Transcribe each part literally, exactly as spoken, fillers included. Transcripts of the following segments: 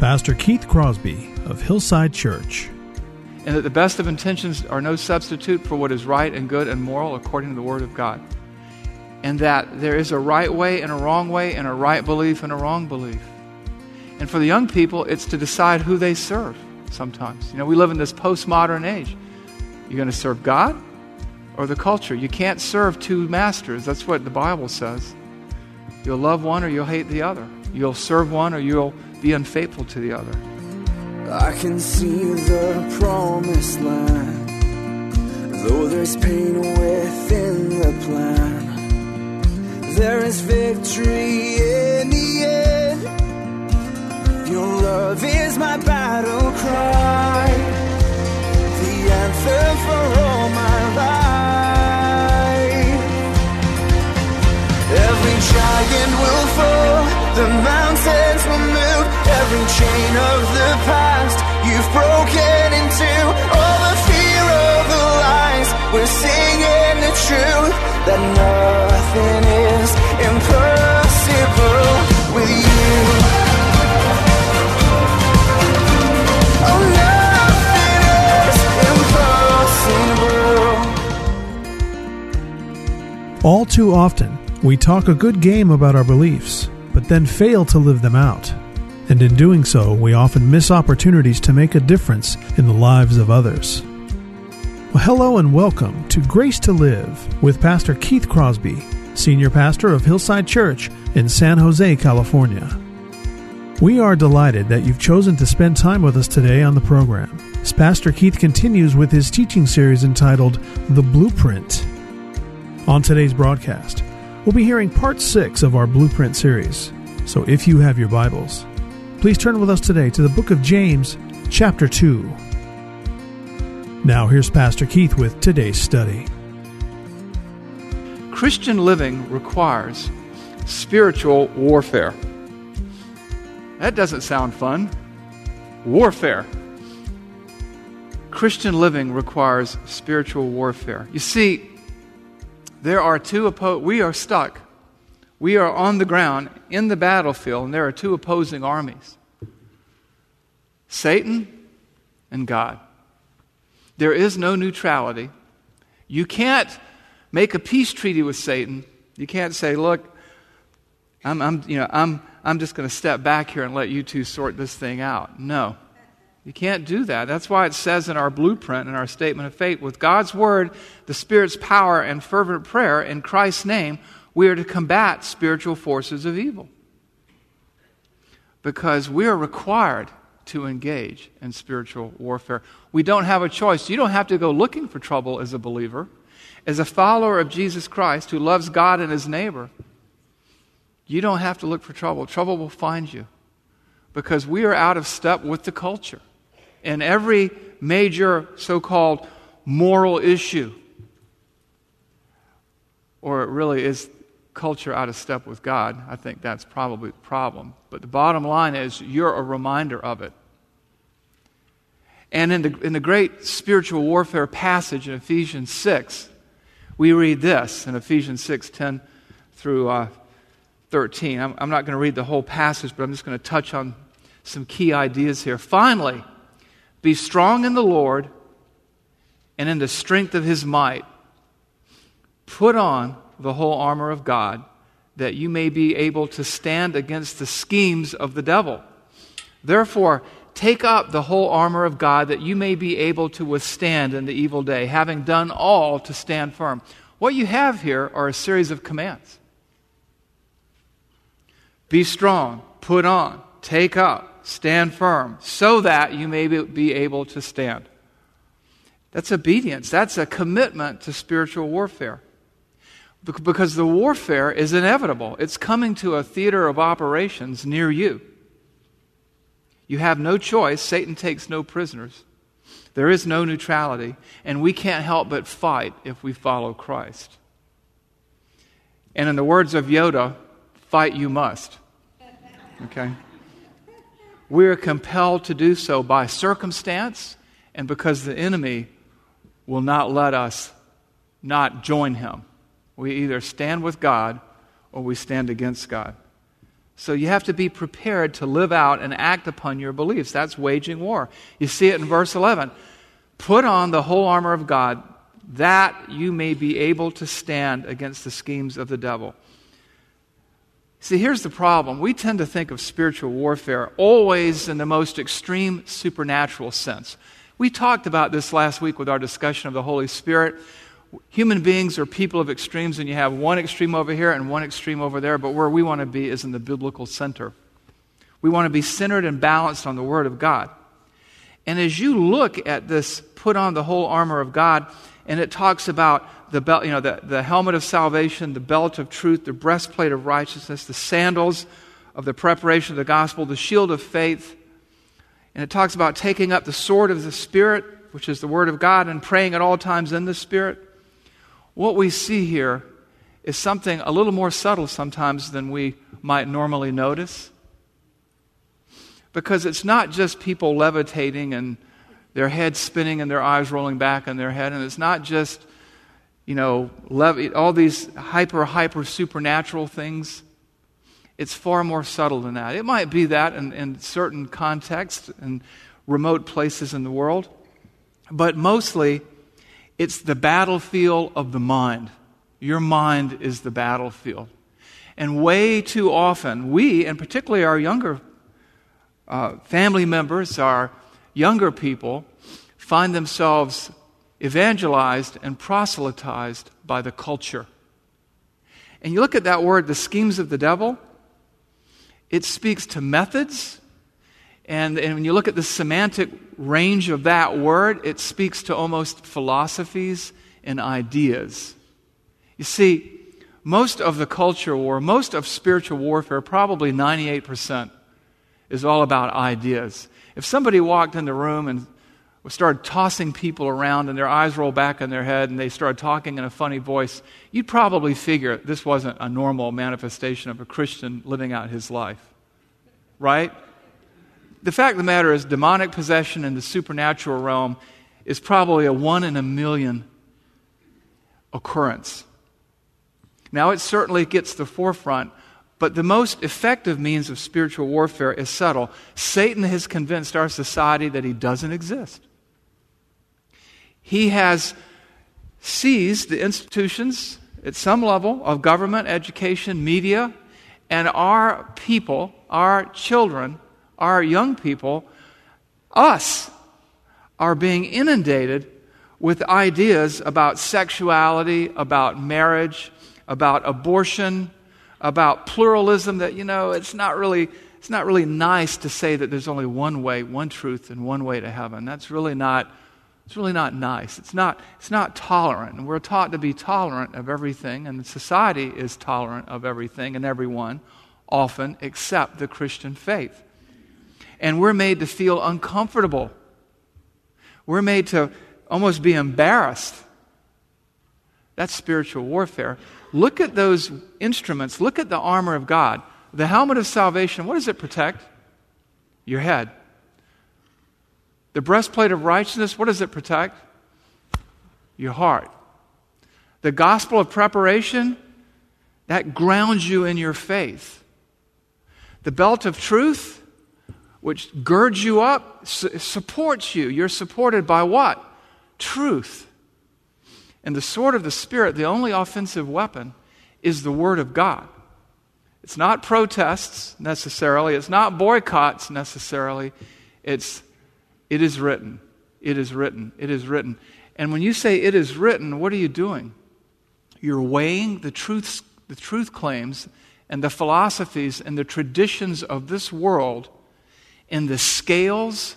Pastor Keith Crosby of Hillside Church. And that the best of intentions are no substitute for what is right and good and moral according to the Word of God. And that there is a right way and a wrong way and a right belief and a wrong belief. And for the young people, it's to decide who they serve sometimes. You know, we live in this postmodern age. You're going to serve God or the culture. You can't serve two masters. That's what the Bible says. You'll love one or you'll hate the other. You'll serve one or you'll be unfaithful to the other. I can see the promised land, though there's pain within the plan. There is victory in the end. Your love is my battle cry, the answer for all my life. Every giant will fall, the mountains will move, every chain of the past you've broken into. All the fear of the lies, we're singing the truth that nothing is impossible with you. Oh, nothing is impossible. All too often, we talk a good game about our beliefs, but then fail to live them out. And in doing so, we often miss opportunities to make a difference in the lives of others. Well, hello and welcome to Grace to Live with Pastor Keith Crosby, Senior Pastor of Hillside Church in San Jose, California. We are delighted that you've chosen to spend time with us today on the program, as Pastor Keith continues with his teaching series entitled The Blueprint. On today's broadcast, we'll be hearing part six of our Blueprint series. So if you have your Bibles, please turn with us today to the book of James, chapter two. Now here's Pastor Keith with today's study. Christian living requires spiritual warfare. That doesn't sound fun. Warfare. Christian living requires spiritual warfare. You see, There are two opposed, we are stuck. We are on the ground in the battlefield, and there are two opposing armies, Satan and God. There is no neutrality. You can't make a peace treaty with Satan. You can't say, look, I'm, I'm you know, I'm, I'm just going to step back here and let you two sort this thing out. No, you can't do that. That's why it says in our blueprint, in our statement of faith, with God's word, the Spirit's power, and fervent prayer in Christ's name, we are to combat spiritual forces of evil. Because we are required to engage in spiritual warfare. We don't have a choice. You don't have to go looking for trouble as a believer. As a follower of Jesus Christ who loves God and his neighbor, you don't have to look for trouble. Trouble will find you because we are out of step with the culture. In every major so-called moral issue, or it really is culture out of step with God, I think that's probably the problem. But the bottom line is you're a reminder of it. And in the, in the great spiritual warfare passage in Ephesians six, we read this in Ephesians six, ten through uh, thirteen. I'm, I'm not going to read the whole passage, but I'm just going to touch on some key ideas here. Finally, be strong in the Lord and in the strength of his might. Put on the whole armor of God that you may be able to stand against the schemes of the devil. Therefore, take up the whole armor of God that you may be able to withstand in the evil day, having done all to stand firm. What you have here are a series of commands. Be strong, put on, take up, stand firm, so that you may be able to stand. That's obedience. That's a commitment to spiritual warfare. because the warfare is inevitable. It's coming to a theater of operations near you. You have no choice. Satan takes no prisoners. There is no neutrality, and we can't help but fight if we follow Christ. And in the words of Yoda, fight you must. Okay? We are compelled to do so by circumstance and because the enemy will not let us not join him. We either stand with God or we stand against God. So you have to be prepared to live out and act upon your beliefs. That's waging war. You see it in verse eleven. Put on the whole armor of God that you may be able to stand against the schemes of the devil. See, here's the problem. We tend to think of spiritual warfare always in the most extreme supernatural sense. We talked about this last week with our discussion of the Holy Spirit. Human beings are people of extremes, and you have one extreme over here and one extreme over there, but where we want to be is in the biblical center. We want to be centered and balanced on the Word of God. And as you look at this, put on the whole armor of God, and it talks about the belt, you know, the, the helmet of salvation, the belt of truth, the breastplate of righteousness, the sandals of the preparation of the gospel, the shield of faith. And it talks about taking up the sword of the Spirit, which is the Word of God, and praying at all times in the Spirit. What we see here is something a little more subtle sometimes than we might normally notice. Because it's not just people levitating and their heads spinning and their eyes rolling back in their head. And it's not just, you know, lev- all these hyper, hyper supernatural things. It's far more subtle than that. It might be that in, in certain contexts and remote places in the world. But mostly, it's the battlefield of the mind. Your mind is the battlefield. And way too often, we, and particularly our younger uh, family members, our younger people find themselves evangelized and proselytized by the culture. And you look at that word, the schemes of the devil, it speaks to methods. And, and when you look at the semantic range of that word, it speaks to almost philosophies and ideas. You see, most of the culture war, most of spiritual warfare, probably ninety-eight percent, is all about ideas. If somebody walked in the room and started tossing people around and their eyes roll back in their head and they started talking in a funny voice, you'd probably figure this wasn't a normal manifestation of a Christian living out his life. Right? The fact of the matter is demonic possession in the supernatural realm is probably a one in a million occurrence. Now, it certainly gets the forefront. But the most effective means of spiritual warfare is subtle. Satan has convinced our society that he doesn't exist. He has seized the institutions at some level of government, education, media, and our people, our children, our young people, us, are being inundated with ideas about sexuality, about marriage, about abortion, about pluralism, that, you know, it's not really it's not really nice to say that there's only one way, one truth, and one way to heaven. That's really not it's really not nice. It's not it's not tolerant. And we're taught to be tolerant of everything, and society is tolerant of everything and everyone, often except the Christian faith. And we're made to feel uncomfortable. We're made to almost be embarrassed. That's spiritual warfare. Look at those instruments. Look at the armor of God. The helmet of salvation, what does it protect? Your head. The breastplate of righteousness, what does it protect? Your heart. The gospel of preparation, that grounds you in your faith. The belt of truth, which girds you up, su- supports you. You're supported by what? Truth. And the sword of the Spirit, the only offensive weapon, is the Word of God. It's not protests necessarily. It's not boycotts necessarily. It's, it is written. It is written. It is written. And when you say it is written, what are you doing? You're weighing the truths, the truth claims and the philosophies and the traditions of this world in the scales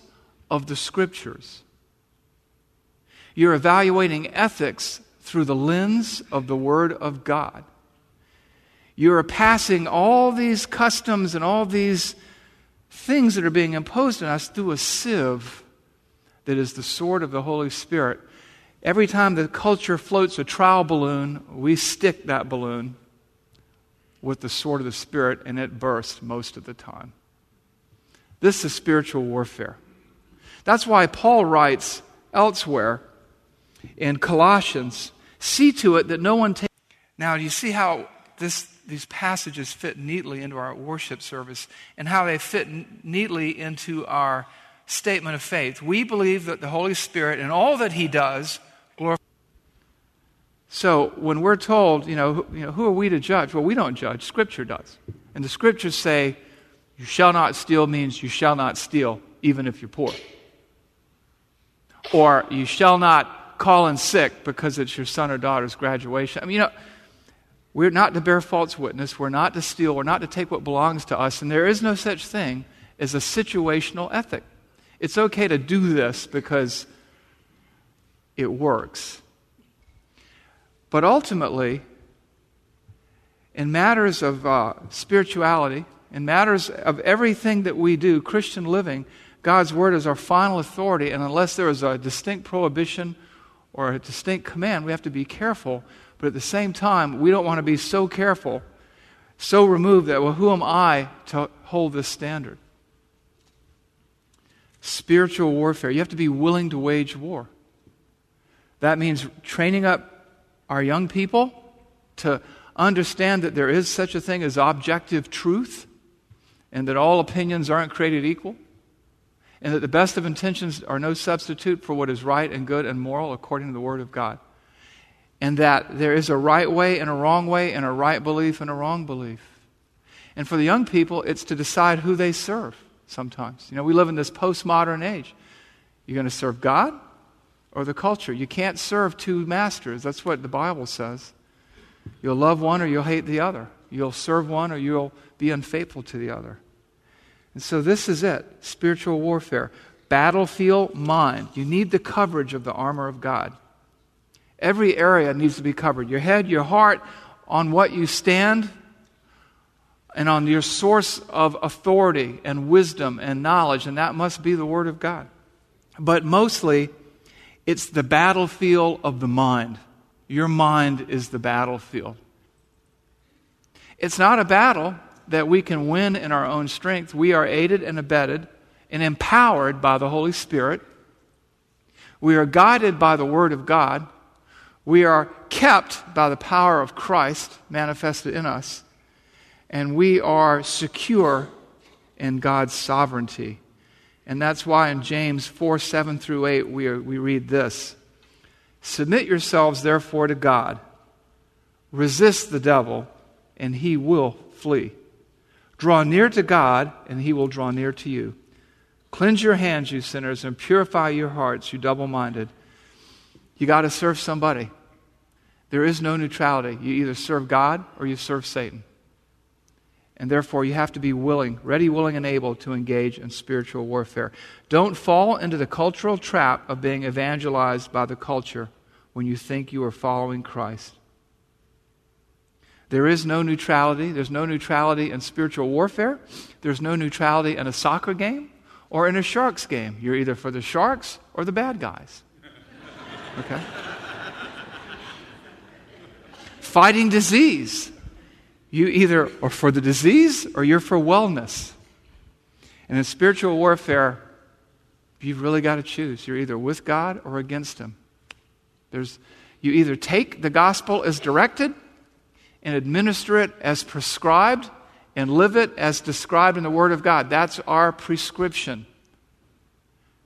of the Scriptures. You're evaluating ethics through the lens of the Word of God. You are passing all these customs and all these things that are being imposed on us through a sieve that is the sword of the Holy Spirit. Every time the culture floats a trial balloon, we stick that balloon with the sword of the Spirit, and it bursts most of the time. This is spiritual warfare. That's why Paul writes elsewhere in Colossians, see to it that no one takes... Now, you see how this, these passages fit neatly into our worship service and how they fit neatly into our statement of faith. We believe that the Holy Spirit and all that He does glorifies. So when we're told, you know, you know, who are we to judge? Well, we don't judge. Scripture does. And the Scriptures say, you shall not steal means you shall not steal, even if you're poor. Or you shall not call in sick because it's your son or daughter's graduation. I mean, you know, we're not to bear false witness. We're not to steal. We're not to take what belongs to us. And there is no such thing as a situational ethic. It's okay to do this because it works. But ultimately, in matters of uh, spirituality, in matters of everything that we do, Christian living, God's Word is our final authority, and unless there is a distinct prohibition or a distinct command, we have to be careful. But at the same time, we don't want to be so careful, so removed that, well, who am I to hold this standard? Spiritual warfare. You have to be willing to wage war. That means training up our young people to understand that there is such a thing as objective truth and that all opinions aren't created equal. And that the best of intentions are no substitute for what is right and good and moral according to the Word of God. And that there is a right way and a wrong way and a right belief and a wrong belief. And for the young people, it's to decide who they serve sometimes. You know, we live in this postmodern age. You're going to serve God or the culture. You can't serve two masters. That's what the Bible says. You'll love one or you'll hate the other. You'll serve one or you'll be unfaithful to the other. And so this is it, spiritual warfare. Battlefield mind. You need the coverage of the armor of God. Every area needs to be covered. Your head, your heart, on what you stand, and on your source of authority and wisdom and knowledge, and that must be the Word of God. But mostly, it's the battlefield of the mind. Your mind is the battlefield. It's not a battle that we can win in our own strength. We are aided and abetted and empowered by the Holy Spirit. We are guided by the Word of God. We are kept by the power of Christ manifested in us. And we are secure in God's sovereignty. And that's why in James four, seven through eight, we, are, we read this. Submit yourselves, therefore, to God. Resist the devil, and he will flee. Draw near to God, and He will draw near to you. Cleanse your hands, you sinners, and purify your hearts, you double-minded. You got to serve somebody. There is no neutrality. You either serve God or you serve Satan. And therefore, you have to be willing, ready, willing, and able to engage in spiritual warfare. Don't fall into the cultural trap of being evangelized by the culture when you think you are following Christ. There is no neutrality. There's no neutrality in spiritual warfare. There's no neutrality in a soccer game or in a Sharks game. You're either for the Sharks or the bad guys. Okay? Fighting disease. You either are for the disease or you're for wellness. And in spiritual warfare, you've really got to choose. You're either with God or against Him. There's, you either take the gospel as directed and administer it as prescribed, and live it as described in the Word of God. That's our prescription.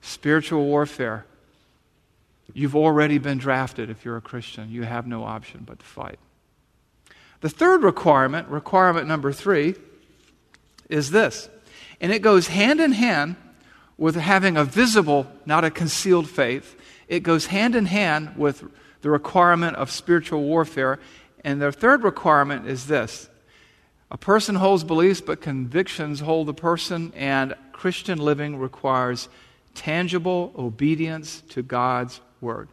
Spiritual warfare. You've already been drafted if you're a Christian. You have no option but to fight. The third requirement, requirement number three, is this. And it goes hand in hand with having a visible, not a concealed faith. It goes hand in hand with the requirement of spiritual warfare. And their third requirement is this. A person holds beliefs, but convictions hold the person, and Christian living requires tangible obedience to God's Word.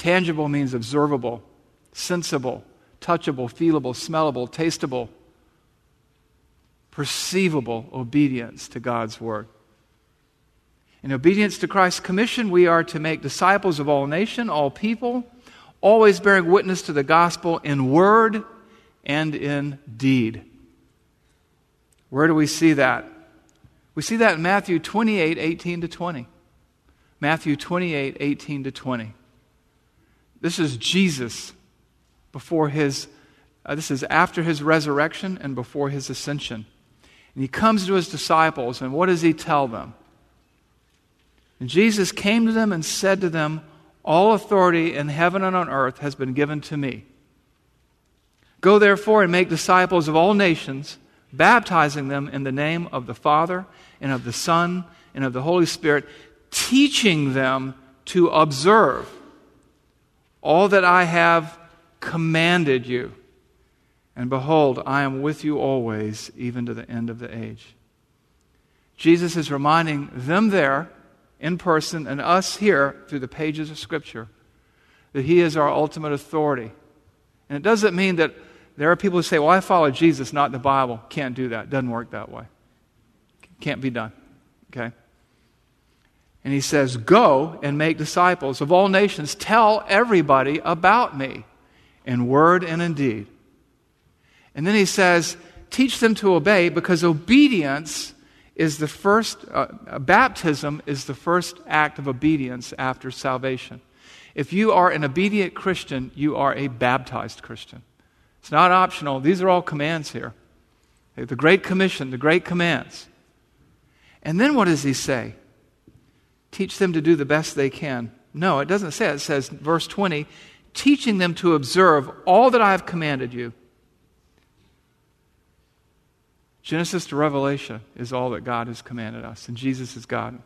Tangible means observable, sensible, touchable, feelable, smellable, tastable, perceivable obedience to God's word. In obedience to Christ's commission, we are to make disciples of all nations, all people, always bearing witness to the gospel in word and in deed. Where do we see that? We see that in Matthew twenty-eight, eighteen to twenty. Matthew twenty-eight, eighteen to twenty. This is Jesus before his, uh, this is after his resurrection and before his ascension. And he comes to his disciples, and what does he tell them? And Jesus came to them and said to them, "All authority in heaven and on earth has been given to me. Go therefore and make disciples of all nations, baptizing them in the name of the Father and of the Son and of the Holy Spirit, teaching them to observe all that I have commanded you. And behold, I am with you always, even to the end of the age." Jesus is reminding them there in person and us here through the pages of Scripture that he is our ultimate authority. And it doesn't mean that there are people who say, "Well, I follow Jesus, not the Bible." Can't do that. Doesn't work that way. Can't be done. Okay? And he says, "Go and make disciples of all nations. Tell everybody about me in word and in deed." And then he says, "Teach them to obey," because obedience is the first, uh, baptism is the first act of obedience after salvation. If you are an obedient Christian, you are a baptized Christian. It's not optional. These are all commands here. The Great Commission, the Great Commands. And then what does he say? Teach them to do the best they can. No, it doesn't say it. It says, verse twenty, teaching them to observe all that I have commanded you. Genesis to Revelation is all that God has commanded us, and Jesus is God.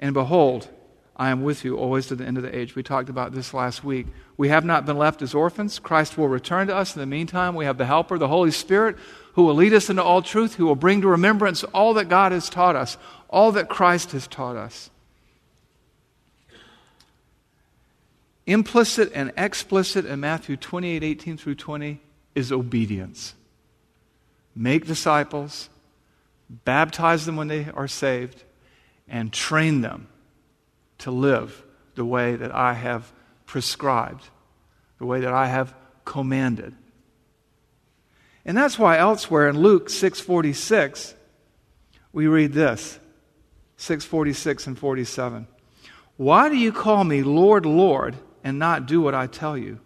And behold, I am with you always to the end of the age. We talked about this last week. We have not been left as orphans. Christ will return to us. In the meantime, we have the Helper, the Holy Spirit, who will lead us into all truth, who will bring to remembrance all that God has taught us, all that Christ has taught us. Implicit and explicit in Matthew twenty-eight, eighteen through twenty is obedience. Make disciples, baptize them when they are saved, and train them to live the way that I have prescribed, the way that I have commanded. And that's why elsewhere in Luke six forty-six, we read this, six forty-six and forty-seven. "Why do you call me Lord, Lord, and not do what I tell you?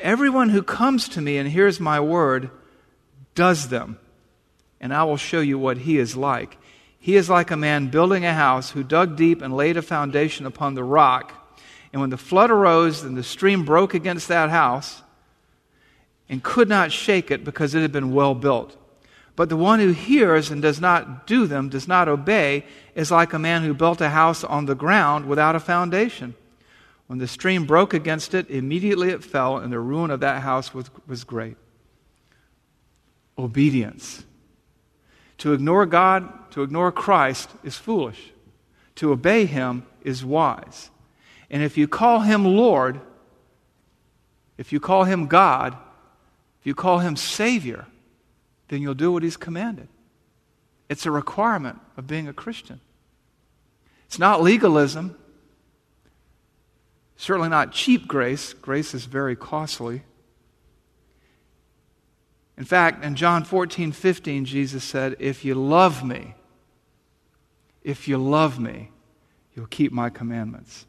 Everyone who comes to me and hears my word does them, and I will show you what he is like. He is like a man building a house who dug deep and laid a foundation upon the rock. And when the flood arose and the stream broke against that house and could not shake it because it had been well built. But the one who hears and does not do them, does not obey, is like a man who built a house on the ground without a foundation. When the stream broke against it, immediately it fell, and the ruin of that house was, was great." Obedience. To ignore God, to ignore Christ is foolish. To obey him is wise. And if you call him Lord, if you call him God, if you call him Savior, then you'll do what he's commanded. It's a requirement of being a Christian. It's not legalism. Certainly not cheap grace. Grace is very costly. In fact, in John fourteen, fifteen, Jesus said, "If you love me, if you love me, you'll keep my commandments."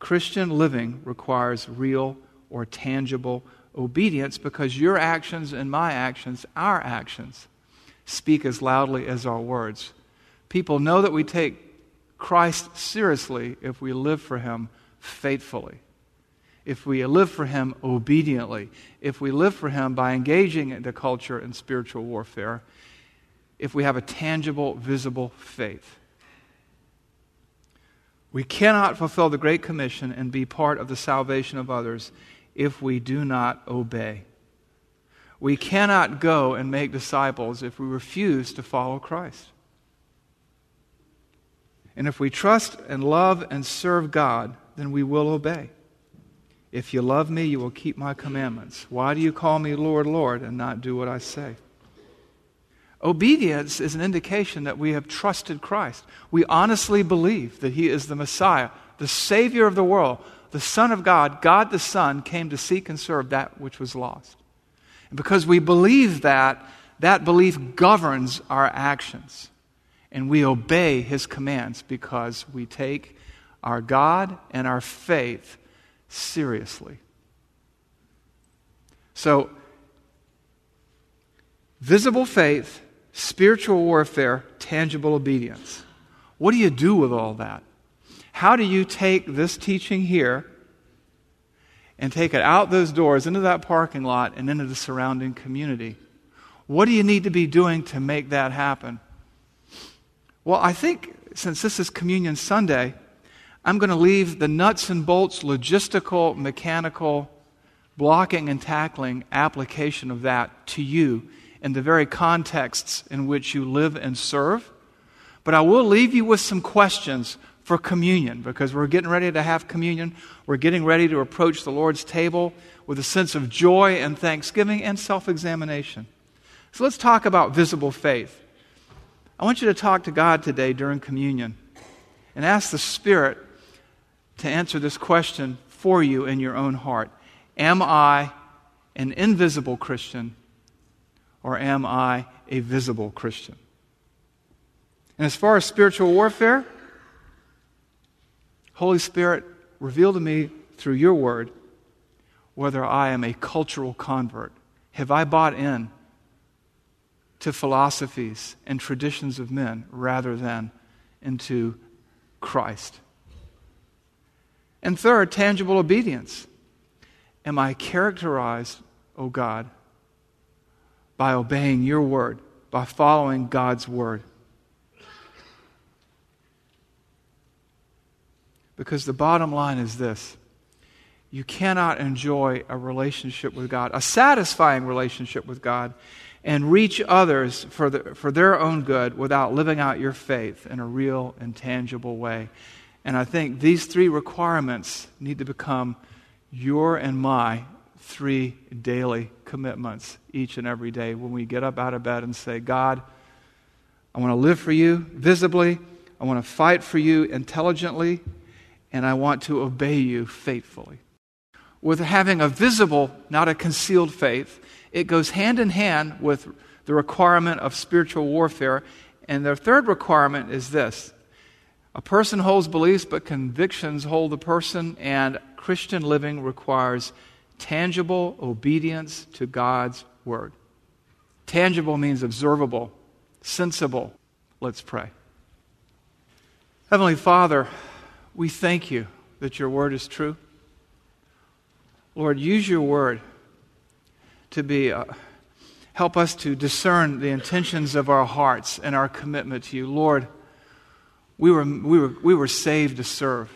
Christian living requires real or tangible obedience because your actions and my actions, our actions, speak as loudly as our words. People know that we take Christ seriously if we live for him faithfully, if we live for him obediently, if we live for him by engaging in the culture and spiritual warfare, if we have a tangible, visible faith. We cannot fulfill the Great Commission and be part of the salvation of others if we do not obey. We cannot go and make disciples if we refuse to follow Christ. And if we trust and love and serve God, then we will obey. If you love me, you will keep my commandments. Why do you call me Lord, Lord, and not do what I say? Obedience is an indication that we have trusted Christ. We honestly believe that he is the Messiah, the Savior of the world, the Son of God. God the Son came to seek and serve that which was lost. And because we believe that, that belief governs our actions. And we obey his commands because we take our God and our faith seriously. So, visible faith, spiritual warfare, tangible obedience. What do you do with all that? How do you take this teaching here and take it out those doors, into that parking lot, and into the surrounding community? What do you need to be doing to make that happen? Well, I think since this is Communion Sunday, I'm going to leave the nuts and bolts, logistical, mechanical, blocking and tackling application of that to you in the very contexts in which you live and serve. But I will leave you with some questions for communion, because we're getting ready to have communion. We're getting ready to approach the Lord's table with a sense of joy and thanksgiving and self-examination. So let's talk about visible faith. I want you to talk to God today during communion and ask the Spirit to answer this question for you in your own heart. Am I an invisible Christian, or am I a visible Christian? And as far as spiritual warfare, Holy Spirit, reveal to me through your word whether I am a cultural convert. Have I bought in to philosophies and traditions of men rather than into Christ? And third, tangible obedience. Am I characterized, O God, by obeying your word, by following God's word? Because the bottom line is this: you cannot enjoy a relationship with God, a satisfying relationship with God, and reach others for the, for their own good without living out your faith in a real and tangible way. And I think these three requirements need to become your and my three daily commitments each and every day when we get up out of bed and say, God, I want to live for you visibly, I want to fight for you intelligently, and I want to obey you faithfully. With having a visible, not a concealed faith, it goes hand in hand with the requirement of spiritual warfare. And the third requirement is this: a person holds beliefs, but convictions hold the person, and Christian living requires tangible obedience to God's word. Tangible means observable, sensible. Let's pray. Heavenly Father, we thank you that your word is true. Lord, use your word to be, uh, help us to discern the intentions of our hearts and our commitment to you. Lord, we were, we were, we were saved to serve.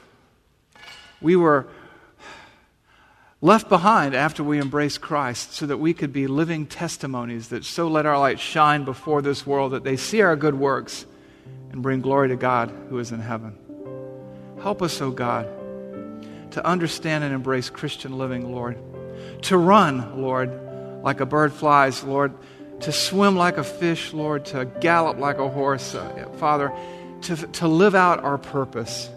We were left behind after we embraced Christ so that we could be living testimonies that so let our light shine before this world that they see our good works and bring glory to God who is in heaven. Help us, O God, to understand and embrace Christian living, Lord. To run, Lord, like a bird flies, Lord, to swim like a fish, Lord, to gallop like a horse, uh, Father, to, to live out our purpose,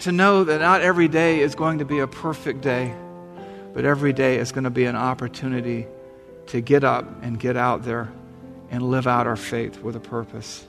to know that not every day is going to be a perfect day, but every day is going to be an opportunity to get up and get out there and live out our faith with a purpose.